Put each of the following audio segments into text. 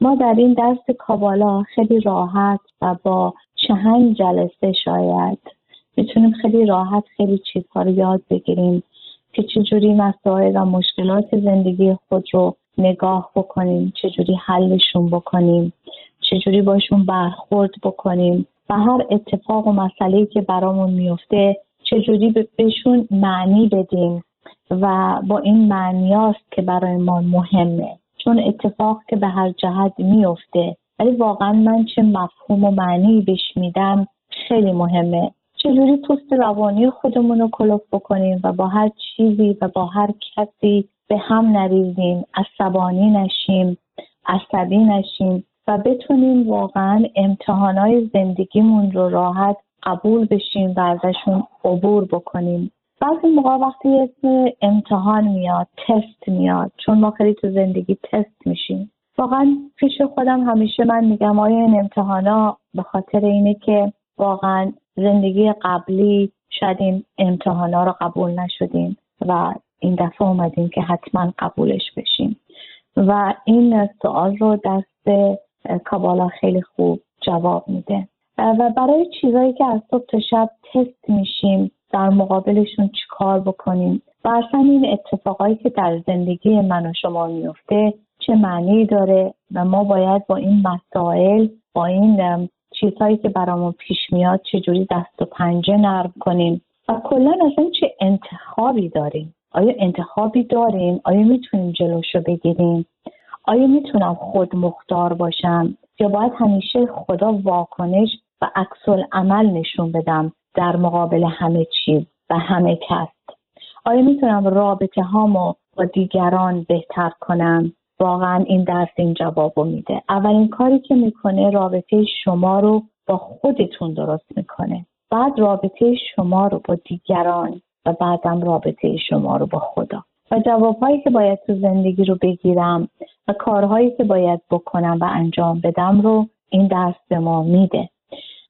ما در این درس کابالا خیلی راحت و با شهنگ جلسه شاید میتونیم خیلی راحت خیلی چیزها رو یاد بگیریم که چجوری مسائل و مشکلات زندگی خود رو نگاه بکنیم، چجوری حلشون بکنیم، چجوری باشون برخورد بکنیم و هر اتفاق و مسئله‌ای که برامون میفته چجوری بهشون معنی بدیم و با این معنی هاست که برای ما مهمه، چون اتفاق که به هر جهت میفته ولی واقعا من چه مفهوم و معنی بهش میدم خیلی مهمه. چجوری پوست روانی خودمون رو کلوف بکنیم و با هر چیزی و با هر کسی به هم نریزیم، عصبانی نشیم، عصبی نشیم و بتونیم واقعا امتحانای زندگیمون رو راحت قبول بشیم و ازشون عبور بکنیم. بعضی موقع وقتی اسم امتحان میاد، تست میاد، چون ما خیلی تو زندگی تست میشیم. واقعا پیش خودم همیشه من میگم آیا این امتحانا به خاطر اینه که واقعا زندگی قبلی شاید این امتحانا رو قبول نشدیم و این دفعه اومدیم که حتما قبولش بشیم. و این سوال رو دست کابالا خیلی خوب جواب میده. و برای چیزایی که از صبح تا شب تست میشیم در مقابلشون چی کار بکنیم و اصلا این اتفاقایی که در زندگی من و شما میفته چه معنی داره و ما باید با این مسائل، با این چیزهایی که برامون پیش میاد چجوری دست و پنجه نرم کنیم و کلا اصلا چه انتخابی داریم. آیا انتخابی داریم؟ آیا میتونیم جلوشو بگیریم؟ آیا میتونم خود مختار باشم یا باید همیشه خدا واکنش و عکس العمل نشون بدم در مقابل همه چیز و همه کس؟ آیا میتونم رابطه هامو با دیگران بهتر کنم؟ واقعا این درس این جوابو میده. اولین کاری که میکنه رابطه شما رو با خودتون درست میکنه، بعد رابطه شما رو با دیگران و بعدم رابطه شما رو با خدا. و جوابهایی که باید تو زندگی رو بگیرم و کارهایی که باید بکنم و انجام بدم رو این درس به ما میده.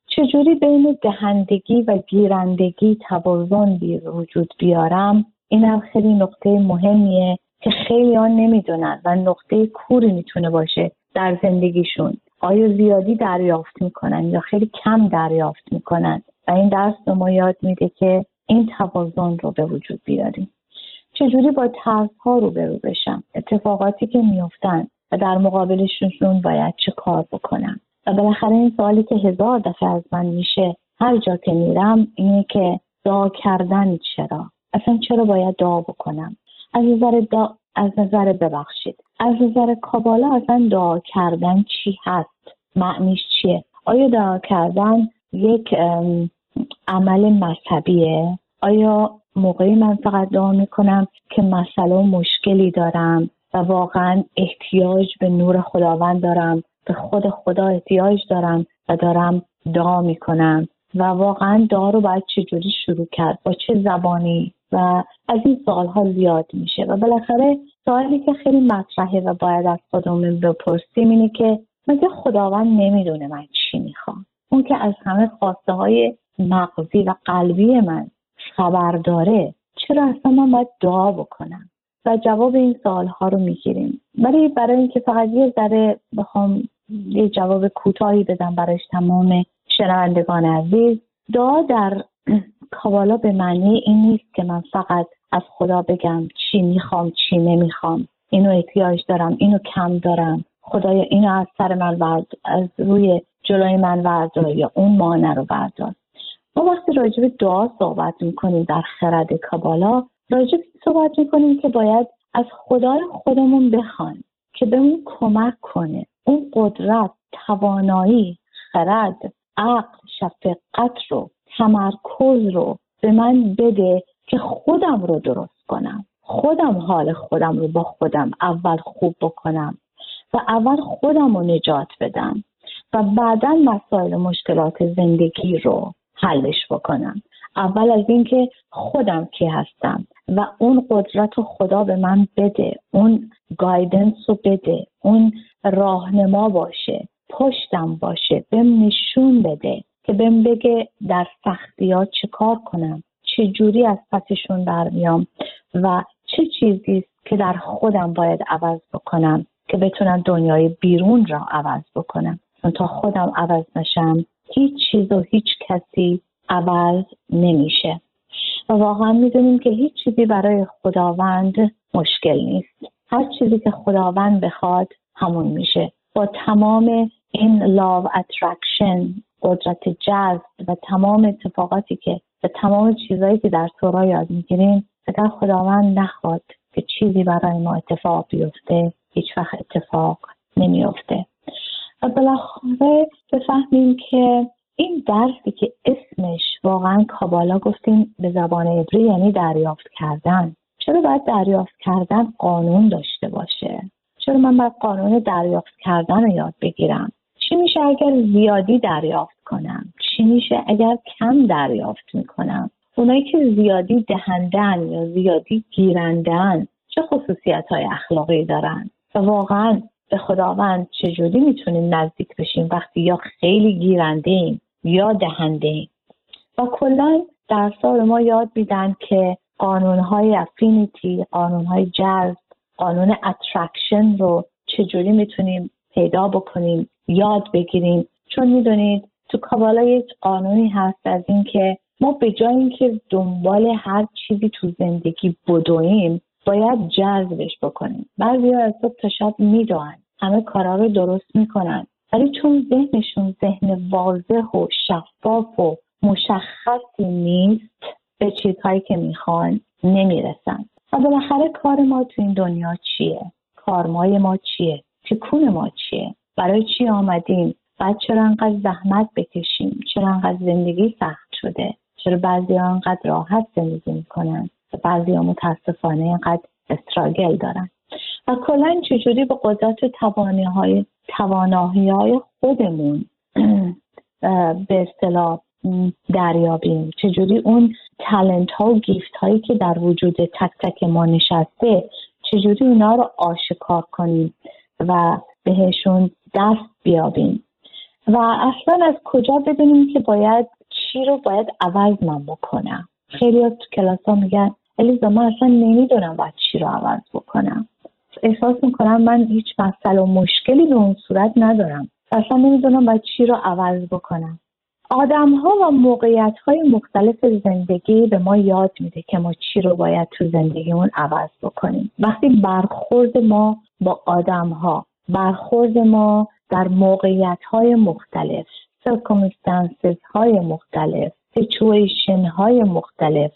چجوری بین دهندگی و گیرندگی توازن به وجود بیارم این هم خیلی نقطه مهمیه که خیلی ها نمیدونن و نقطه کوری میتونه باشه در زندگیشون. آیا زیادی دریافت میکنن یا خیلی کم دریافت میکنن و این درس به ما یاد میده که این توازن رو به وجود بیاریم. چجوری با ترس‌ها روبرو بشم، اتفاقاتی که میفتن و در مقابلشون باید چه کار بکنم. و بالاخره این سوالی که 1000 دفعه از من میشه هر جا که میرم اینه که دعا کردن چرا؟ اصلا چرا باید دعا بکنم؟ از نظر کابالا اصلا دعا کردن چی هست؟ معنیش چیه؟ آیا دعا کردن یک عمل مذهبیه؟ آیا موقعی من فقط دعا میکنم که مسئله و مشکلی دارم و واقعا احتیاج به نور خداوند دارم، به خود خدا احتیاج دارم و دارم دعا میکنم و واقعا دعا رو باید چجوری شروع کرد، با چه زبانی؟ و از این سوالها زیاد میشه. و بالاخره سوالی که خیلی مطرحه و باید از خودمون بپرسیم اینه که مگه خداوند نمیدونه من چی میخوام؟ اون که از همه خواسته های مغزی و قلبی من خبر داره، چرا اصلا من باید دعا بکنم؟ و جواب این سوالها رو میگیریم. ولی برای اینکه فقط یه ذره بخوام یه جواب کوتاهی بدم برایش تمام شنوندگان عزیز، دعا در کابالا به معنی این نیست که من فقط از خدا بگم چی میخوام چی نمیخوام، اینو احتیاج دارم، اینو کم دارم، خدایا اینو از سر من ورد، از روی جلوی من وردار یا اون مانع رو وردار. ما وقتی راجع به دعا صحبت میکنیم در خرد کابالا راجع به صحبت میکنیم که باید از خدای خودمون بخوایم که بهمون کمک کنه، اون قدرت، توانایی، خرد، عقل، شفقت رو، تمرکز رو به من بده که خودم رو درست کنم، خودم حال خودم رو با خودم اول خوب بکنم و اول خودم رو نجات بدم و بعدا مسائل مشکلات زندگی رو حلش بکنم. اول از این که خودم کی هستم و اون قدرت رو خدا به من بده، اون گایدنس رو بده، اون راهنما باشه، پشتم باشه، بهم نشون بده که بهم بگه در سختی ها چه کار کنم، چه جوری از پسشون برمیام و چه چیزی که در خودم باید عوض بکنم که بتونم دنیای بیرون را عوض بکنم، چون تا خودم عوض نشم هیچ چیز و هیچ کسی عوض نمیشه و واقعا میدونیم که هیچ چیزی برای خداوند مشکل نیست. هر چیزی که خداوند بخواد همون میشه. با تمام این لاو اترکشن، قدرت جذب و تمام اتفاقاتی که و تمام چیزایی که در تورا یاد میگیریم، اگر خداوند نخواد که چیزی برای ما اتفاق بیفته، هیچ وقت اتفاق نمیفته. و بالاخره بفهمیم که این درسی که اسمش واقعا کابالا گفتیم به زبان عبری یعنی دریافت کردن، چرا باید دریافت کردن قانون داشته باشه؟ چرا من باید قانون دریافت کردن رو یاد بگیرم؟ چی میشه اگر زیادی دریافت کنم؟ چی میشه اگر کم دریافت میکنم؟ اونایی که زیادی دهندن یا زیادی گیرندن چه خصوصیت‌های اخلاقی دارن؟ و واقعا به خداوند چجوری میتونیم نزدیک بشیم وقتی یا خیلی گیرنده ایم یا دهنده ایم؟ و کلا درس‌ها رو ما یاد میدن که قانون‌های افینیتی، قانون‌های جذب، قانون اترکشن رو چجوری میتونیم پیدا بکنیم، یاد بگیریم. چون میدونید تو کابالا یک قانونی هست از این که ما به جای اینکه دنبال هر چیزی تو زندگی بدویم باید جذبش بکنیم. بعضیا از صبح تا شب میدوئن، همه کارا رو درست میکنن، ولی چون ذهنشون ذهن واضح و شفاف و مشخصی نیست به چیزهایی که میخوان نمیرسن. و بالاخره کار ما تو این دنیا چیه؟ کارمای ما چیه؟ تکون ما چیه؟ برای چی آمدیم؟ بعد چرا انقدر زحمت بکشیم؟ چرا انقدر زندگی سخت شده؟ چرا بعضیا انقدر راحت زندگی میکنن؟ بعضیا متاسفانه انقدر استراگل دارن؟ و کلا چجوری به قدرت و توانایی های خودمون به اصطلاح دریابیم؟ چجوری اون تالنت ها و گیفت هایی که در وجود تک تک ما نشسته چجوری اونا رو آشکار کنیم و بهشون دست بیابیم؟ و اصلا از کجا بدونیم که باید چی رو باید عوض من بکنم؟ خیلی از تو کلاس ها میگن الیزا من اصلا نمیدونم باید چی رو عوض بکنم، احساس میکنم من هیچ مسئله و مشکلی به اون صورت ندارم، اصلا نمیدونم باید چی رو عوض بکنم. آدم ها و موقعیت های مختلف زندگی به ما یاد میده که ما چی رو باید تو زندگیمون عوض بکنیم. وقتی برخورد ما با آدم ها، برخورد ما در موقعیت های مختلف، circumstances های مختلف، situation های مختلف،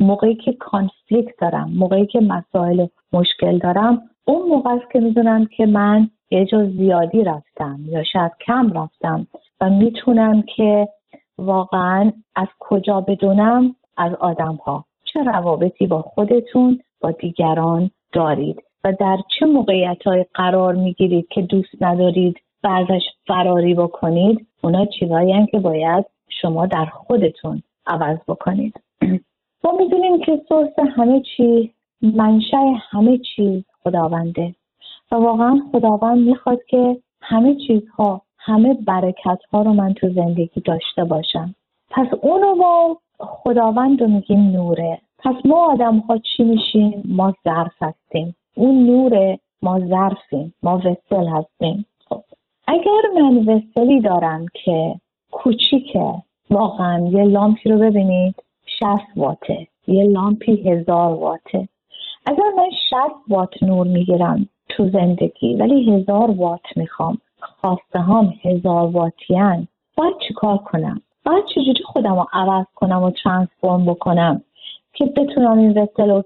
موقعی که کانفلیکت دارم، موقعی که مسائل مشکل دارم، اون موقع است که میدونم که من یه جا زیادی رفتم یا شاید کم رفتم و میتونم که واقعا از کجا بدونم؟ از آدم ها. چه روابطی با خودتون با دیگران دارید و در چه موقعیت های قرار میگیرید که دوست ندارید و ازش فراری بکنید؟ اونا چیزایی هستند که باید شما در خودتون عوض بکنید. ما میدونیم که سورس همه چی، منشأ همه چیز خداونده و واقعا خداوند میخواد که همه چیزها، همه برکت ها رو من تو زندگی داشته باشم. پس اونو ما خداوند رو میگیم نوره. پس ما آدم ها چی میشیم؟ ما ظرف هستیم. اون نوره، ما ظرفیم، ما وسل هستیم. خب اگر من وسلی دارم که کوچیکه، واقعا یه لامپی رو ببینید 60 واته، یه لامپی 1000 واته. اگر من 60 وات نور میگیرم تو زندگی ولی 1000 وات میخوام، خواسته هم 1000 واتیان، باید چی کار کنم؟ باید چجوری خودم رو عوض کنم و ترانسفورم بکنم که بتونم این وسل رو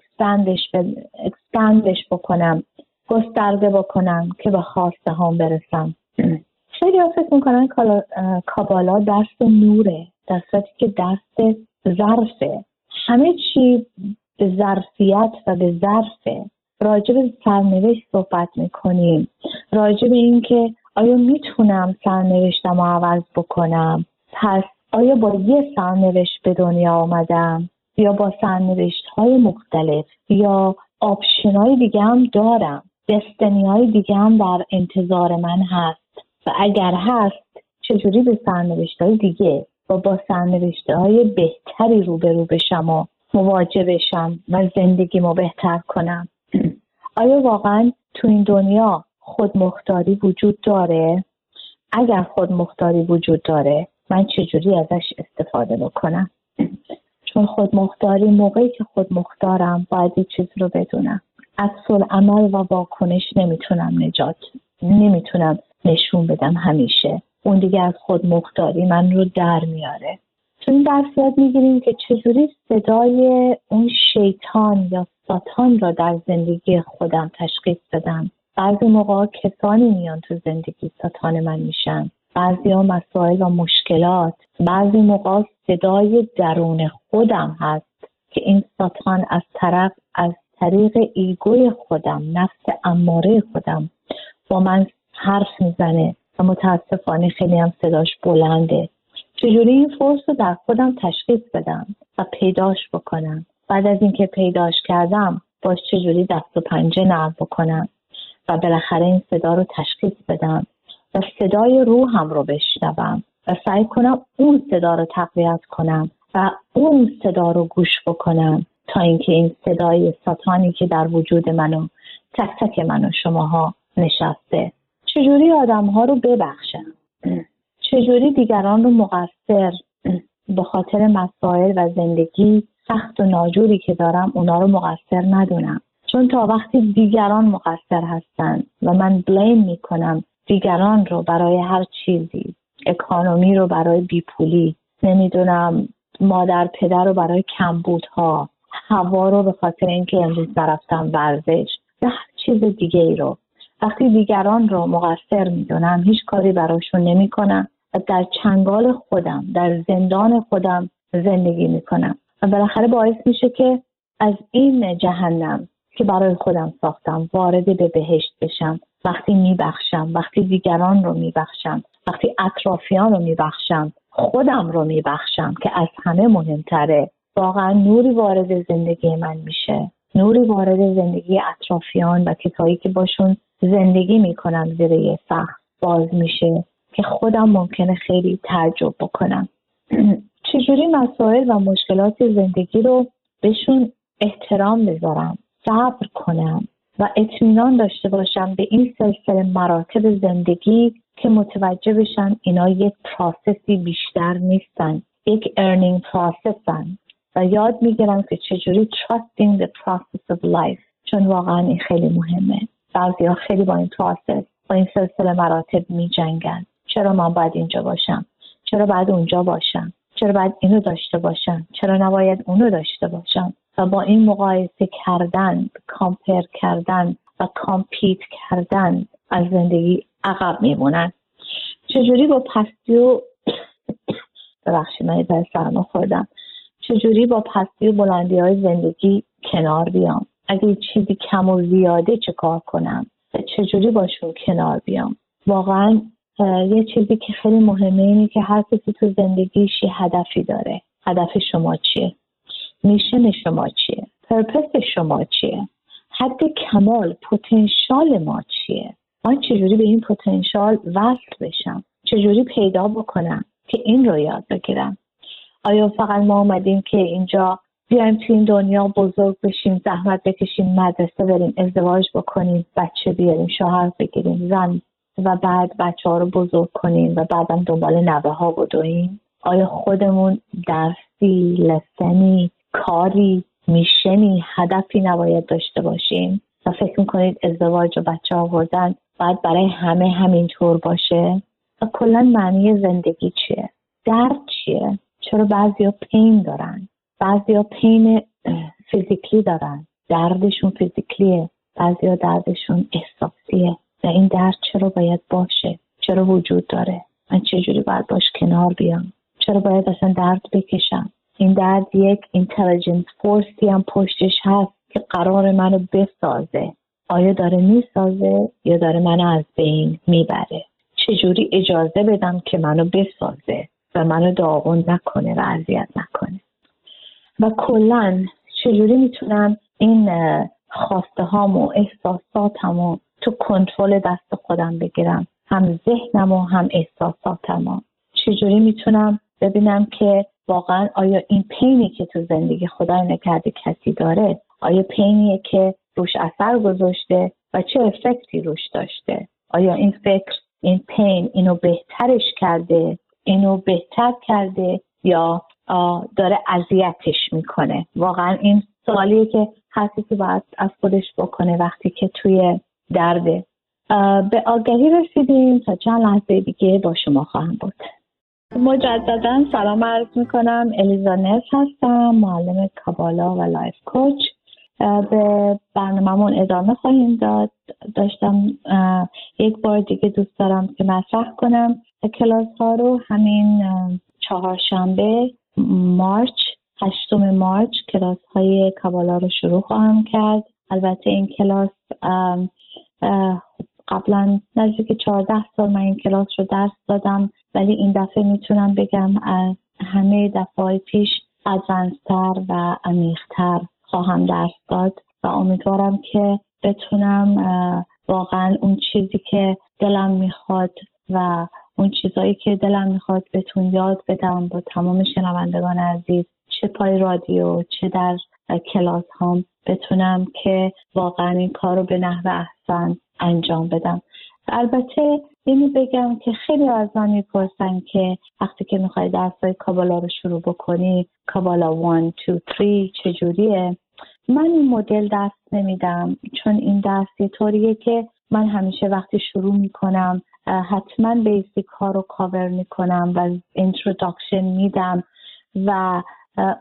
اکسپندش بکنم، گسترده بکنم که به خواسته هم برسم؟ خیلی ها فکر میکنن کابالا درس نوره، در صورتی که درس ظرفه. همه چی به ظرفیت و به ظرفه. راجع به سرنوشت صحبت میکنیم، راجع به این که آیا میتونم سرنوشتم رو عوض بکنم؟ پس آیا با یه سرنوشت به دنیا آمدم یا با سرنوشت های مختلف یا آپشن های دیگه هم دارم؟ دستنی های دیگه هم در انتظار من هست و اگر هست چجوری به سرنوشت های دیگه و با سرنوشت های بهتری روبرو بشم و مواجه بشم و زندگیمو بهتر کنم؟ آیا واقعا تو این دنیا خودمختاری وجود داره؟ اگر خودمختاری وجود داره من چجوری ازش استفاده بکنم؟ چون خودمختاری موقعی که خودمختارم باید یه چیز رو بدونم. عکس‌العمل و واکنش نمیتونم نشون بدم همیشه. اون دیگه از خودمختاری من رو در میاره. چون درس یاد میگیریم که چجوری صدای اون شیطان یا ساتان را در زندگی خودم تشخیص بدم. بعضی موقع کسانی میان تو زندگی ساتان من میشن، بعضی ها مسائل و مشکلات، بعضی موقع صدای درون خودم هست که این ساتان از طریق ایگوی خودم، نفس اماره خودم با من حرف میزنه و متاسفانه خیلی هم صداش بلنده. چجوری این فرص رو در خودم تشخیص بدم و پیداش بکنم؟ بعد از اینکه پیداش کردم باش چجوری دست و پنجه نرم بکنم و بالاخره این صدا رو تشخیص بدم و صدای روحم رو بشنوم و سعی کنم اون صدا رو تقویت کنم و اون صدا رو گوش بکنم تا اینکه این صدای ساتانی که در وجود منو تک تک منو شماها نشسته چجوری آدم‌ها رو ببخشم، چجوری دیگران رو مقصر به خاطر مسائل و زندگی سخت و ناجوری که دارم اونا رو مقصر ندونم. چون تا وقتی دیگران مقصر هستن و من بلیم میکنم دیگران رو برای هر چیزی، اکانومی رو برای بیپولی، نمیدونم مادر پدر رو برای کمبودها، هوا رو به خاطر اینکه امروز نرفتم ورزش و هر چیز دیگه ای رو، وقتی دیگران رو مقصر میدونم هیچ کاری براشون نمیکنم و در چنگال خودم، در زندان خودم زندگی میکنم و بالاخره باعث میشه که از این جهنم که برای خودم ساختم وارد به بهشت بشم. وقتی میبخشم، وقتی دیگران رو میبخشم، وقتی اطرافیان رو میبخشم، خودم رو میبخشم که از همه مهمتره، واقعا نوری وارد زندگی من میشه، نوری وارد زندگی اطرافیان و کسایی که باشون زندگی میکنم زیر یه سقف باز میشه که خودم ممکنه خیلی تعجب بکنم. چجوری مسائل و مشکلات زندگی رو بهشون احترام بذارم، صبر کنم و اطمینان داشته باشم به این سلسله مراتب زندگی که متوجه بشم اینا یک پروسسی بیشتر نیستن، یک ارنینگ پروسسن و یاد میگیرم که چجوری trusting the process of life، چون واقعا این خیلی مهمه. بعضی ها خیلی با این پروسس، با این سلسله مراتب میجنگن. چرا من باید اینجا باشم؟ چرا باید اونجا باشم؟ چرا باید اینو داشته باشم؟ چرا نباید اونو داشته باشم؟ و با این مقایسه کردن، کامپیر کردن و کامپیت کردن از زندگی عقب میمونن. چجوری با پستی و چجوری با پستی و بلندی های زندگی کنار بیام؟ اگه چیزی کم و زیاده چه کار کنم؟ چجوری باشون کنار بیام؟ واقعا یه چیزی که خیلی مهمه اینه که هر کسی تو زندگیش یه هدفی داره. هدف شما چیه؟ میشن شما چیه؟ پرپس شما چیه؟ حد کمال، پتانسیل ما چیه؟ من چجوری به این پتانسیل وصل بشم؟ چجوری پیدا بکنم که این رو یاد بگیرم؟ آیا فقط ما اومدیم که اینجا بیایم تو این دنیا بزرگ بشیم، زحمت بکشیم، مدرسه بریم، ازدواج بکنیم، بچه بیاریم، شوهر بگیریم، زن و بعد بچه ها رو بزرگ کنیم و بعدم دنبال نوه ها بدویم؟ آیا خودمون درسی، لسنی، کاری، میشنی، هدفی نباید داشته باشیم؟ و فکر میکنید ازدواج و بچه آوردن باید برای همه همینطور باشه؟ و کلا معنی زندگی چیه؟ درد چیه؟ چرا بعضیا پین دارن؟ بعضیا پین فیزیکلی دارن، دردشون فیزیکلیه، بعضیا دردشون احساسیه و این درد چرا باید باشه؟ چرا وجود داره؟ من چجوری باید باش کنار بیام؟ چرا باید اصلا درد بکشم؟ این درد یک اینتلیجنس فورسی هم پشتش هست که قرار منو بسازه. آیا داره میسازه یا داره منو از بین میبره؟ چجوری اجازه بدم که منو بسازه و منو داغون نکنه و اذیت نکنه؟ و کلن چجوری میتونم این خواسته هامو، احساساتمو تو کنترل دست خودم بگیرم، هم ذهنم و هم احساساتمو؟ چجوری میتونم ببینم که واقعا آیا این پینی که تو زندگی خدای نکرده کسی داره، آیا پینیه که روش اثر گذاشته و چه افکتی روش داشته. آیا این فکر، این پین اینو بهترش کرده، اینو بهتر کرده یا داره اذیتش میکنه؟ واقعا این سوالیه که هر کسی باید از خودش بکنه وقتی که توی درده. به آگاهی رسیدیم، تا چند لحظه دیگه با شما خواهم بود. مجددا سلام عرض میکنم، الیزا نس هستم، معلم کابالا و لایف کوچ. به برنامه‌مون ادامه خواهیم داد. داشتم یک بار دیگه دوست دارم که مطرح کنم کلاس ها رو. همین چهارشنبه مارچ، 8 مارچ کلاس های کابالا رو شروع خواهم کرد. البته این کلاس قبلا نزدیک 14 سال من این کلاس رو درس دادم، ولی این دفعه میتونم بگم از همه دفعات پیش ادوانستر و عمیق‌تر خواهم درس داد و امیدوارم که بتونم واقعا اون چیزی که دلم میخواد و اون چیزایی که دلم میخواد بهتون یاد بدم با تمام شنوندگان عزیز، چه پای رادیو چه در کلاس هم، بتونم که واقعا این کار رو به نحو احسن انجام بدم. البته اینو بگم که خیلی از من میپرسن که وقتی که میخوای درسای کابالا رو شروع بکنی، کابالا 1 2 3 چجوریه؟ من این مدل درس نمیدم، چون این درسی طوریه که من همیشه وقتی شروع میکنم حتما بیسیک ها رو کاور میکنم و اینتروداکشن میدم و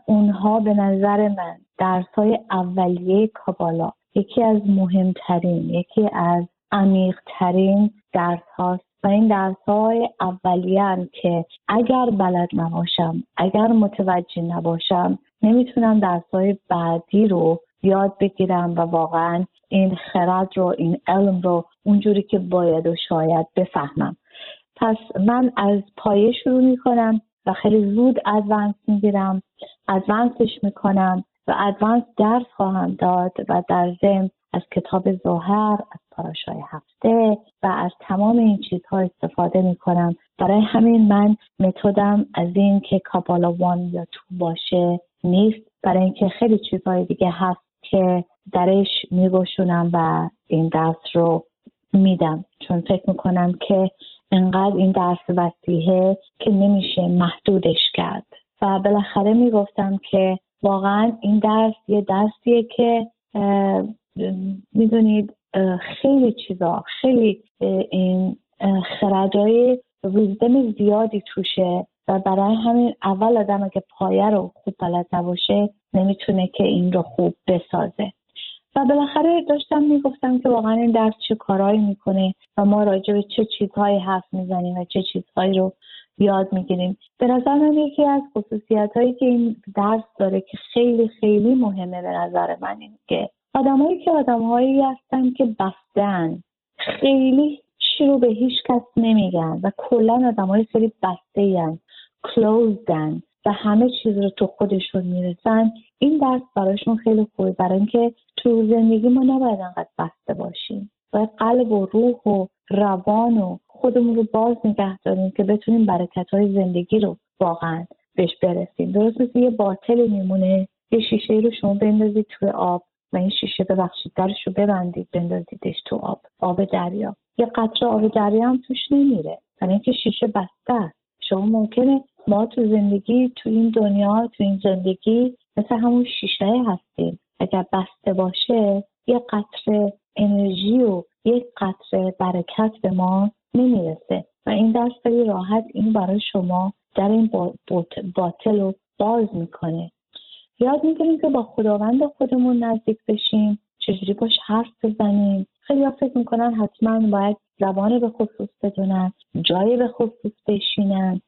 اونها به نظر من درسای اولیه کابالا یکی از مهمترین، یکی از عمیق‌ترین درس هاست و این درس های اولیه‌ان که اگر بلد نباشم، اگر متوجه نباشم، نمیتونم درس های بعدی رو یاد بگیرم و واقعا این خرد رو، این علم رو اونجوری که باید و شاید بفهمم. پس من از پایه شروع میکنم و خیلی زود ادوانس میگیرم، ادوانسش میکنم و ادوانس درس خواهم داد و در ضمن از کتاب زهر، از پاراشای هفته و از تمام این چیزها استفاده میکنم. برای همین من متدم از این که کابالا 1 یا 2 باشه نیست، برای اینکه خیلی چیزهای دیگه هست که درش میگوشونم و این درس رو میدم، چون فکر میکنم که انقدر این درس وسیعه که نمیشه محدودش کرد. و بالاخره میگفتم که واقعا این درس یه درسیه که میدونید خیلی چیزا، خیلی این خردای ویزدم زیادی توشه و برای همین اول آدم اگه پایه رو خوب بلد نباشه نمیتونه که این رو خوب بسازه. و بالاخره داشتم میگفتم که واقعا این درس چه کارایی میکنه و ما راجع به چه چیزهایی حرف میزنیم و چه چیزهایی رو یاد میگیریم. به نظر من یکی از خصوصیت‌هایی که این درس داره که خیلی خیلی مهمه به نظر من اینه که آدمایی که آدم‌هایی هستن که بستن، خیلی چی رو به هیچ کس نمیگن و کلا آدم‌های سری بسته‌این، کلوزدن و همه چیز رو تو خودشون میرسن، این درس براشون خیلی خوبه، برای اینکه تو زندگی ما نباید انقدر بسته باشیم، باید قلب و روح و روان و خودمون رو باز نگه داریم که بتونیم برکت‌های زندگی رو واقعا بهش برسیم. درست مثل یه باطل میمونه، یه شیشه رو شما بندازید توی آب و این شیشه ببخشید درش رو ببندید بندازیدش تو آب، آب دریا، یه قطره آب دریا هم توش نمیره، برای اینکه شیشه بسته است. شما ممکنه ما تو زندگی، تو این دنیا، تو این زندگی مثل همون شیشه هستیم. اگر بسته باشه یه قطره انرژی و یک قطره برکت به ما نمیرسه و این درس خیلی راحت این برای شما در این باطل رو باز میکنه. یاد میگیریم که با خداوند خودمون نزدیک بشیم، چجوری باش حرف بزنیم. خیلی ها فکر میکنن حتما باید زبان به خصوص بدونن، جای به خصوص بشینن،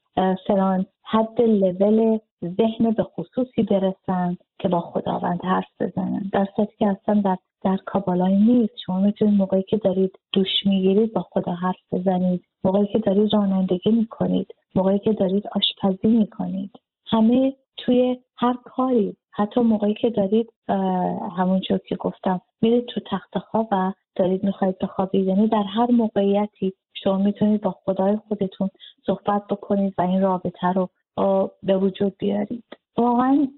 فلان حد لول ذهن به خصوصی برسن که با خداوند حرف بزنن، در صورتی که اصلا در کابالای نیست. شما میتونید موقعی که دارید دوش میگیرید با خدا حرف بزنید، موقعی که دارید رانندگی میکنید، موقعی که دارید آشپزی میکنید، همه توی هر کاری، حتی موقعی که دارید همونجور که گفتم میرید تو تخت خواب و دارید میخواید بخوابید، یعنی در هر موقعیتی شما میتونید با خدای خودتون صحبت بکنید و این رابطه رو به وجود بیارید. واقعا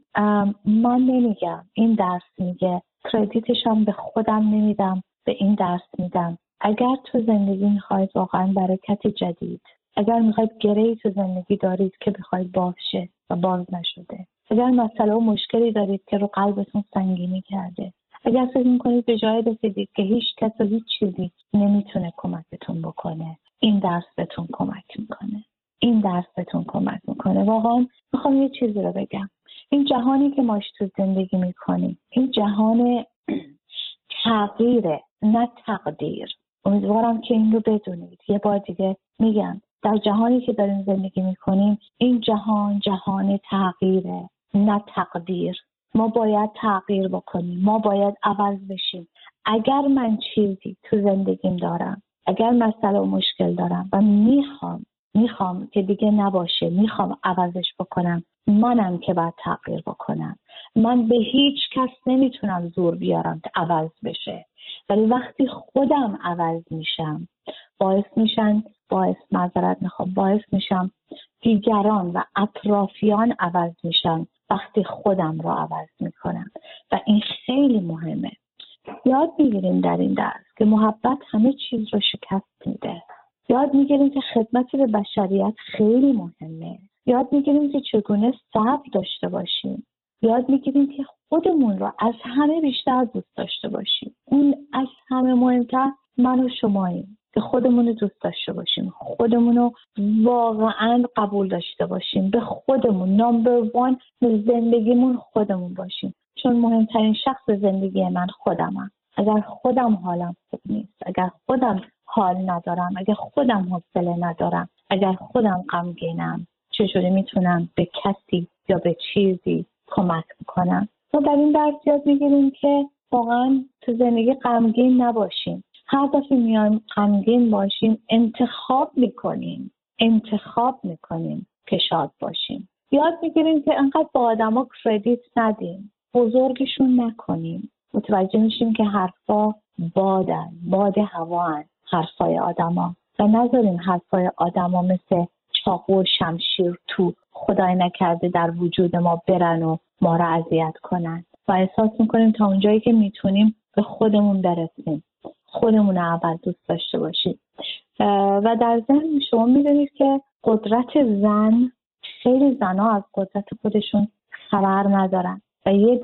من نمیگم، این درس میگه، کردیتش هم به خودم نمیدم، به این درس میدم. اگر تو زندگی میخواید واقعا برکت جدید، اگر میخواید گرهی تو زندگی دارید که بخواید باز شه و باز نشده، اگر مسئله و مشکلی دارید که رو قلبتون سنگینی کرده، اگر فکر میکنید به جایی رسیدید که هیچ کس و هیچ چیزی نمیتونه کمکتون بکنه، این درس بهتون کمک میکنه. این درس بهتون کمک میکنه. واقعا میخوام یه چیزی رو بگم. این جهانی که ماش تو زندگی میکنیم، این جهان تغییره، نه تقدیر. امیدوارم که این رو بدونید. یه بار دیگه میگم، در جهانی که داریم زندگی میکنیم، این جهان جهان تغییره، نه تقدیر. ما باید تغییر بکنیم، ما باید عوض بشیم. اگر من چیزی تو زندگیم دارم، اگر مسئله و مشکل دارم و میخوام که دیگه نباشه، میخوام عوضش بکنم، منم که باید تغییر بکنم. من به هیچ کس نمیتونم زور بیارم که عوض بشه، ولی وقتی خودم عوض میشم، باعث میشم دیگران و اطرافیان عوض میشن وقتی خودم رو عوض میکنم. و این خیلی مهمه. یاد میگیریم در این درس که محبت همه چیز رو شکست میده. یاد میگیریم که خدمت به بشریت خیلی مهمه. یاد میگیریم که چگونه صبر داشته باشیم. یاد میگیریم که خودمون رو از همه بیشتر دوست داشته باشیم. این از همه مهمتر، من و شماییم که خودمون رو دوست داشته باشیم، خودمون رو واقعا قبول داشته باشیم، به خودمون نمبر 1 زندگیمون خودمون باشیم، چون مهمترین شخص زندگی من خودمم. اگر خودم حالم خوب نیست، اگر خودم حال ندارم، اگر خودم حوصله ندارم، اگر خودم غمگینم، چجوری میتونم به کسی یا به چیزی کمک بکنم؟ ما در این درس یاد میگیریم که واقعا تو زندگی غمگین نباشیم. هر دفعه میایم غمگین باشیم، انتخاب میکنیم که شاد باشیم. یاد میگیریم که انقدر با آدما کردیت ندیم، بزرگشون نکنیم. متوجه میشیم که حرفا بادن، باد هوان حرفای آدما، و نذاریم حرفای آدما مثل چاقو و شمشیر تو خدای نکرده در وجود ما برن و ما را اذیت کنن. و احساس میکنیم تا اونجایی که میتونیم به خودمون برسیم، خودمون رو اول دوست داشته باشید. و در ذهن شما میدونید که قدرت زن، خیلی زنها از قدرت خودشون خبر ندارن، و یه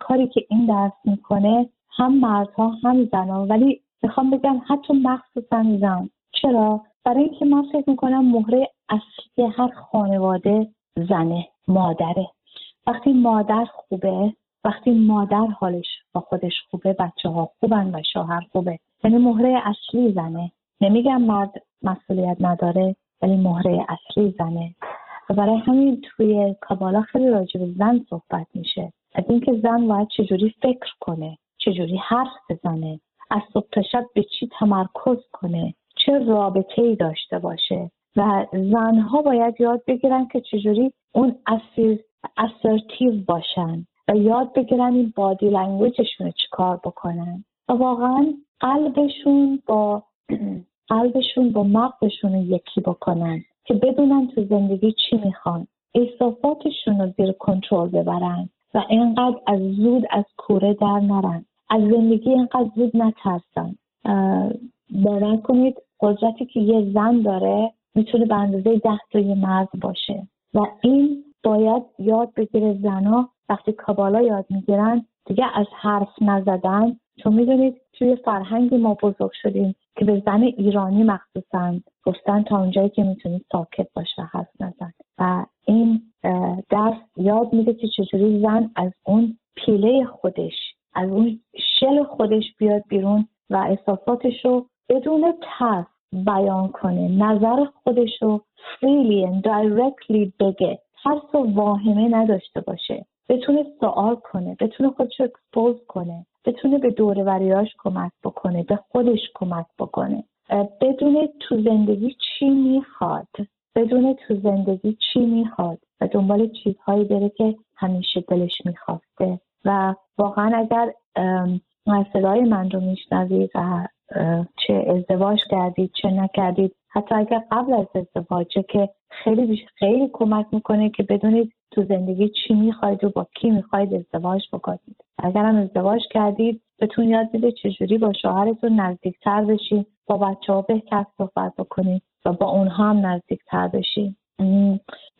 کاری که این درس میکنه، هم مردها هم زنها، ولی میخوام بگم حتی مخصوصا زن. چرا؟ برای اینکه من فکر میکنم مهره اصلی هر خانواده زنه، مادره. وقتی مادر خوبه، وقتی مادر حالش با خودش خوبه، بچه ها خوبن و شوهر خوبه. یعنی مهره اصلی زنه. نمیگم مرد مسئولیت نداره، ولی مهره اصلی زنه. و برای همین توی کابالا خیلی راجع به زن صحبت میشه، از اینکه زن باید چجوری فکر کنه، چجوری حرف بزنه، از صبح تا شب به چی تمرکز کنه، چه رابطه‌ای داشته باشه. و زنها باید یاد بگیرن که چجوری اون assertive باشن و یاد بگیرن این بادی لنگویجشون رو چیکار بکنن، و واقعا قلبشون با مغزشون رو یکی بکنن که بدونن تو زندگی چی میخوان، احساساتشون رو زیر کنترل ببرن و اینقدر زود از کوره در نرن، از زندگی اینقدر زود نترسن. باور کنید قدرتی که یه زن داره میتونه به اندازه 10 تا یه مرد باشه، و این باید یاد بگیره. زنها وقتی کابالا یاد میگیرن دیگه از حرف نزدن، چون میدونید توی فرهنگ ما بزرگ شدیم که به زن ایرانی مخصوصاً گفتن تا اونجایی که میتونید ساکت باش و حرف نزن. و این درس یاد میده که چجوری زن از اون پیله خودش، از اون شل خودش بیاد بیرون و احساساتش رو بدون ترس بیان کنه، نظر خودش رو freely and directly بگه، حرف و واهمه نداشته باشه، بتونه سوال کنه، بتونه خودش رو اکسپوز کنه، بتونه به دوروریاش کمک بکنه، به خودش کمک بکنه، بدونه تو زندگی چی میخواد، و دنبال چیزهایی بره که همیشه دلش میخواسته. و واقعا اگر صدای من رو میشنوید و چه ازدواج کردید چه نکردید، حتی اگر قبل از ازدواجه، که خیلی کمک میکنه که بدونید تو زندگی چی میخواید و با کی میخواید ازدواج بکنید. اگر هم ازدواج کردید بهتون یاد میده چجوری با شوهرتون نزدیکتر بشین، با بچه ها بهتر صحبت بکنید و با اونها هم نزدیکتر بشین.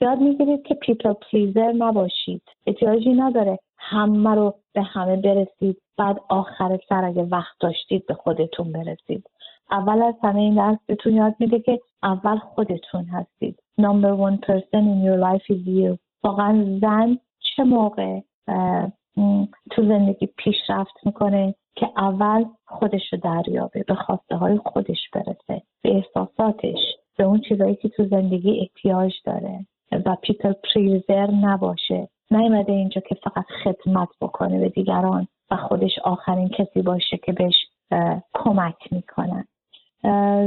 یاد میگیرید که پیپل پلیزر نباشید. احتیاجی نداره همه رو به همه برسید، بعد آخر سر اگه وقت داشتید به خودتون برسید. اول از همه این درس بهتون یاد میده که اول خودتون هستید. Number one person in your life is you. واقعا زن چه موقع تو زندگی پیشرفت میکنه که اول خودش رو دریابه، به خواسته های خودش برسه، به احساساتش، به اون چیزایی که تو زندگی احتیاج داره و پیتر پریزر نباشه. نیومده اینجا که فقط خدمت بکنه به دیگران و خودش آخرین کسی باشه که بهش کمک میکنن.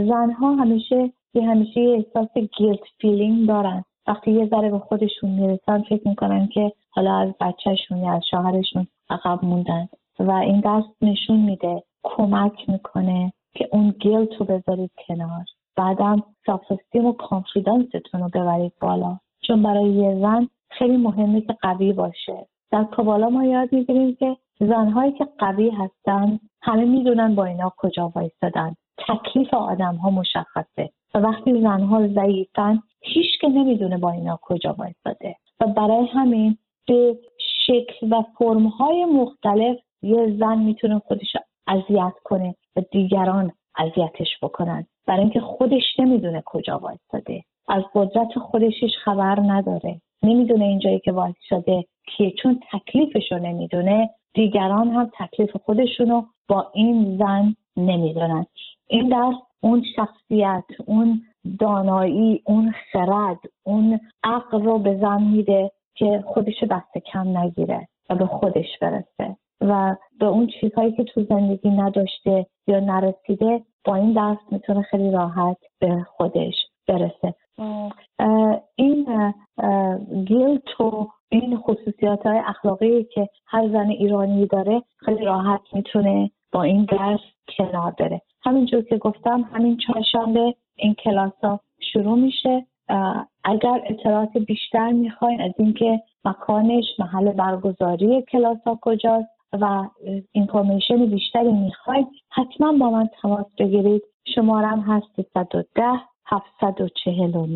زنها همیشه یه احساس گیلت فیلینگ دارن. وقتی یه ذره به خودشون میرسن فکر میکنن که حالا از بچهشون یا از شوهرشون عقب موندن و این درس نشون میده، کمک میکنه که اون گیلت رو بذارید کنار، بعدم سلف استیم و کانفیدنستون رو ببرید بالا، چون برای یه زن خیلی مهمه که قوی باشه. در کابالا ما یاد میگیریم که زنهایی که قوی هستن همه میدونن با اینا کجا وایستادن، تکلیف آدم‌ها مشخصه و وقتی زن‌ها ضعیفن هیچ که نمیدونه با اینا کجا وایستاده و برای همین به شکل و فرم‌های مختلف یه زن میتونه خودش اذیت کنه و دیگران اذیتش بکنن، برای اینکه خودش نمیدونه کجا وایستاده، از قدرت خودشش خبر نداره، نمیدونه اینجایی که وایستاده کیه، چون تکلیفش رو نمیدونه. دیگران هم تکلیف خودشونو با این زن نمیدونن. این درس اون شخصیت، اون دانایی، اون خرد، اون عقل رو به زن میده که خودش دست کم نگیره و به خودش برسه و به اون چیزهایی که تو زندگی نداشته یا نرسیده با این درس میتونه خیلی راحت به خودش برسه. این گیلت رو، این خصوصیات های اخلاقی که هر زن ایرانی داره خیلی راحت میتونه با این درس کنار بره. همینجور که گفتم همین چهارشنبه این کلاس ها شروع میشه. اگر اطلاعات بیشتر میخواین از اینکه مکانش، محل برگزاری کلاس ها کجاست و اینفورمیشن بیشتری میخواید حتما با من تماس بگیرید. شمارم هست 310-749-76-76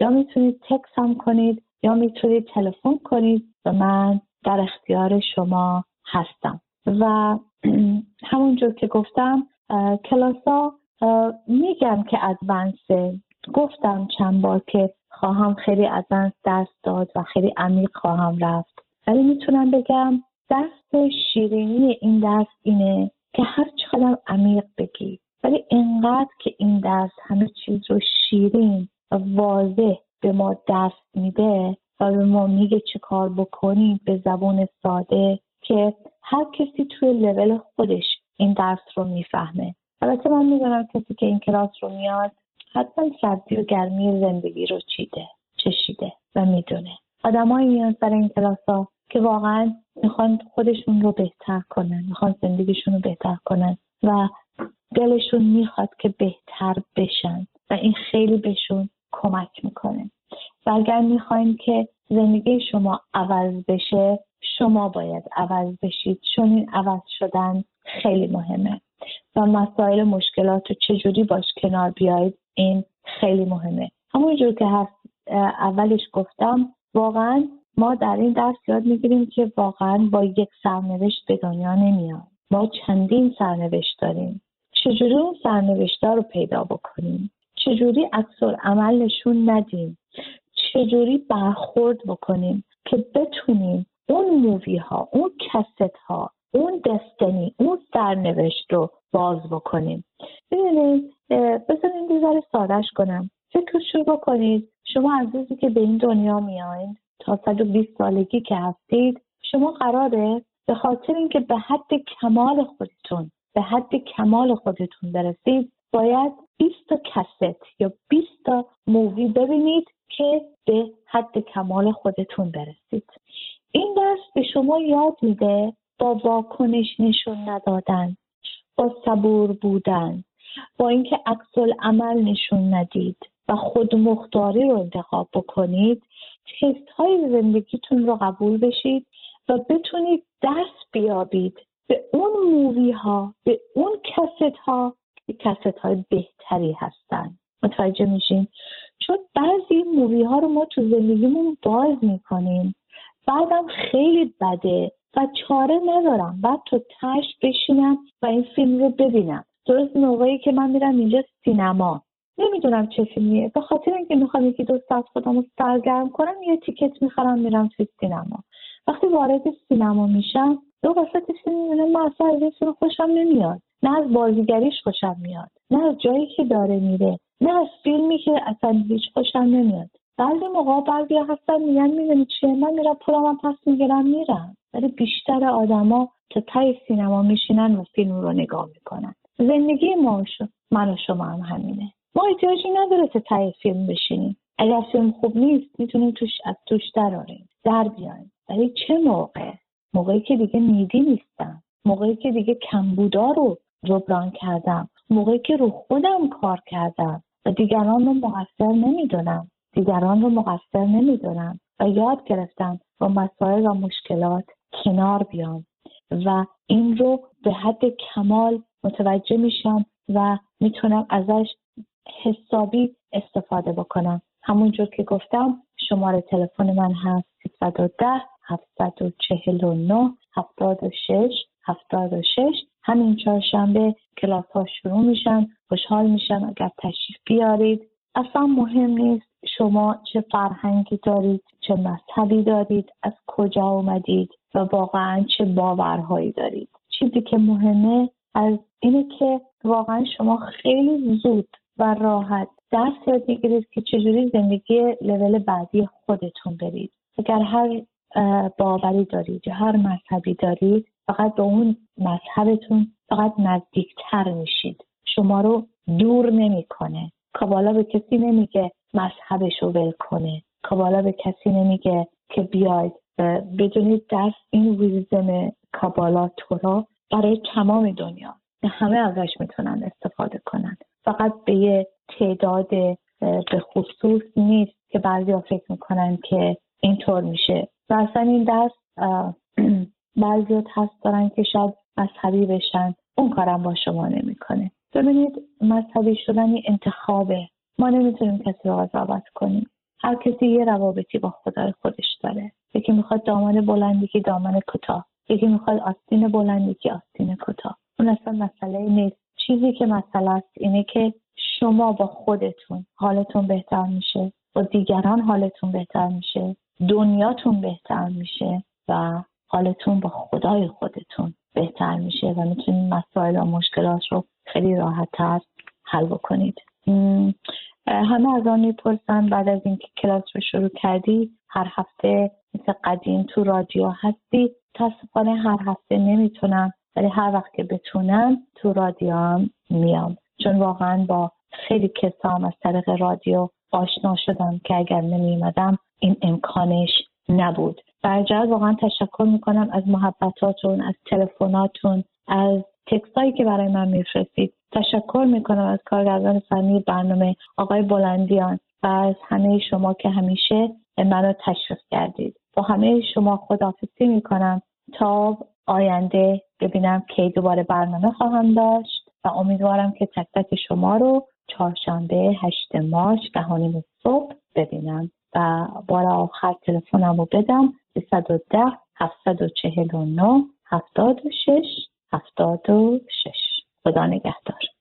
یا میتونید تکست هم کنید یا میتونید تلفن کنید و من در اختیار شما هستم. و همونجور که گفتم کلاسا میگم که ادوانسه، گفتم چند بار که خواهم خیلی ادوانس درس داد و خیلی عمیق خواهم رفت، ولی میتونم بگم درس شیرینی این درس اینه که هر چقدر عمیق بگی ولی انقدر که این درس همه چیز رو شیرین و واضح به ما درس میده و به ما میگه چه کار بکنید به زبان ساده که هر کسی توی لول خودش این درس رو میفهمه. البته من میدونم کسی که این کلاس رو میاد حتما سردی و گرمی زندگی رو چشیده و میدونه. آدمایی میان سر این کلاس ها که واقعا میخوان خودشون رو بهتر کنن، میخوان زندگیشون رو بهتر کنن و دلشون میخواد که بهتر بشن و این خیلی بهشون کمک میکنه. و اگر میخواین که زندگی شما عوض بشه، شما باید عوض بشید، چون این عوض شدن خیلی مهمه و مسائل مشکلات رو چجوری باش کنار بیایید این خیلی مهمه. همونجور که اولش گفتم واقعا ما در این درس یاد میگیریم که واقعا با یک سرنوشت به دنیا نمیاد، ما چندین سرنوشت داریم، چجوری اون سرنوشت‌ها رو پیدا بکنیم، چجوری عکس‌العمل نشون ندیم، چجوری برخورد بکنیم که بتونیم اون مووی ها، اون کست ها، اون دستنی، اون سرنوشت رو باز بکنیم. ببینید بذارید یه ذره ساده‌اش کنم. فکرشو بکنید شما عزیزی که به این دنیا میایید تا 120 سالگی که هستید، شما قراره به خاطر اینکه به حد کمال خودتون برسید باید 20 تا کست یا 20 تا مووی ببینید که به حد کمال خودتون برسید. این درس به شما یاد میده با واکنش نشون ندادن، با صبور بودن، با اینکه عکس‌العمل نشون ندید و خودمختاری رو انتخاب بکنید، تست های زندگیتون رو قبول بشید و بتونید درس بیابید، به اون مووی ها، به اون کست ها که کست های بهتری هستن. متوجه میشین؟ چون بعضی مووی ها رو ما تو زندگیمون باز میکنیم، بعدم خیلی بده و چاره ندارم، بعد تو تش بشینم و این فیلم رو ببینم. درست موقعی که من میرم اینجا سینما، نمیدونم چه فیلمیه، به خاطر اینکه میخوام یکی دو ساعت خودم رو سرگرم کنم یه تیکت میخرم میرم توی سینما. وقتی وارد سینما میشم دو وسط فیلم میبینم من اصلا از این فیلم خوشم نمیاد، نه از بازیگریش خوشم میاد، نه از جایی که داره میره، نه از فیلمی که اصلا هیچ خوشم نمیاد. بعضی موقع بعضی هستن میگن میدونی چیه، من میرم پولم پس میگیرم میرم. ولی بیشتر آدما تا ته سینما میشینن و فیلم رو نگاه میکنن. زندگی ما من و شما هم همینه. ما احتیاجی نداره تا ته فیلم بشینیم. اگر فیلم خوب نیست میتونیم توش دراریم، در بیاریم. ولی چه موقع؟ موقعی که دیگه نیدی نیستم، موقعی که دیگه کمبودا رو جبران کردم، موقعی که رو خودم کار کردم و دیگران رو مقصر نمیدونم، و یاد گرفتم با مسائل و مشکلات کنار بیام و این رو به حد کمال متوجه میشم و میتونم ازش حسابی استفاده بکنم. همونجور که گفتم شماره تلفن من هست 310-749-76-76. همین چهارشنبه کلاس ها شروع میشن. خوشحال میشم اگر تشریف بیارید. اصلا مهم نیست شما چه فرهنگی دارید، چه مذهبی دارید، از کجا اومدید و واقعا چه باورهایی دارید. چیزی که مهمه از اینه که واقعا شما خیلی زود و راحت درس یاد میگیرید که چجوری زندگی لول بعدی خودتون برید. اگر هر باوری دارید یا هر مذهبی دارید، فقط به اون مذهبتون فقط نزدیکتر میشید. شما رو دور نمیکنه. کابالا به کسی نمیگه مذهبش رو ول کنه. کابالا به کسی نمیگه که بیاید بدونید درس این ویزم کابالا تورا برای تمام دنیا، همه ازش میتونن استفاده کنن. فقط به یه تعداد به خصوص نیست که بعضیا فکر میکنن که اینطور میشه. مثلا این درس بعضیات هست دارن که شاید مذهبی بشن، اون کارم با شما نمیکنه. ببینید مذهبی شدن یه انتخابه. ما نمیتونیم کسی رو قضاوت کنیم. هر کسی یه روابطی با خدای خودش داره. یکی میخواد دامن بلند، یکی دامن کوتاه، یکی میخواد آستین بلند، یکی آستین کوتاه. اون اصلا مسئله نیست. چیزی که مسئله است اینه که شما با خودتون حالتون بهتر میشه، با دیگران حالتون بهتر میشه، دنیاتون بهتر میشه و حالتون با خدای خودتون بهتر میشه و میتونید مسائل و مشکلات رو خیلی راحت‌تر حل بکنید. همه از آن میپرسن بعد از اینکه کلاس رو شروع کردی هر هفته مثل قدیم تو رادیو هستی؟ متاسفانه هر هفته نمیتونم، ولی هر وقت که بتونم تو رادیو هم میام، چون واقعا با خیلی کسا هم از طریق رادیو آشنا شدم که اگر نمیمدم این امکانش نبود. برجه واقعا تشکر میکنم از محبتاتون، از تلفناتون، از تکستایی که برای من میفرستید. تشکر میکنم از کارگردان فنی برنامه آقای بلندیان و از همه شما که همیشه منو تشویق کردید. با همه شما خداحافظی میکنم تا آینده، ببینم کی دوباره برنامه خواهم داشت و امیدوارم که تک تک شما رو چهارشنبه 8 مارس 10 صبح ببینم و بار آخر تلفنم رو بدم 310-749-76-76. خدا نگهدار.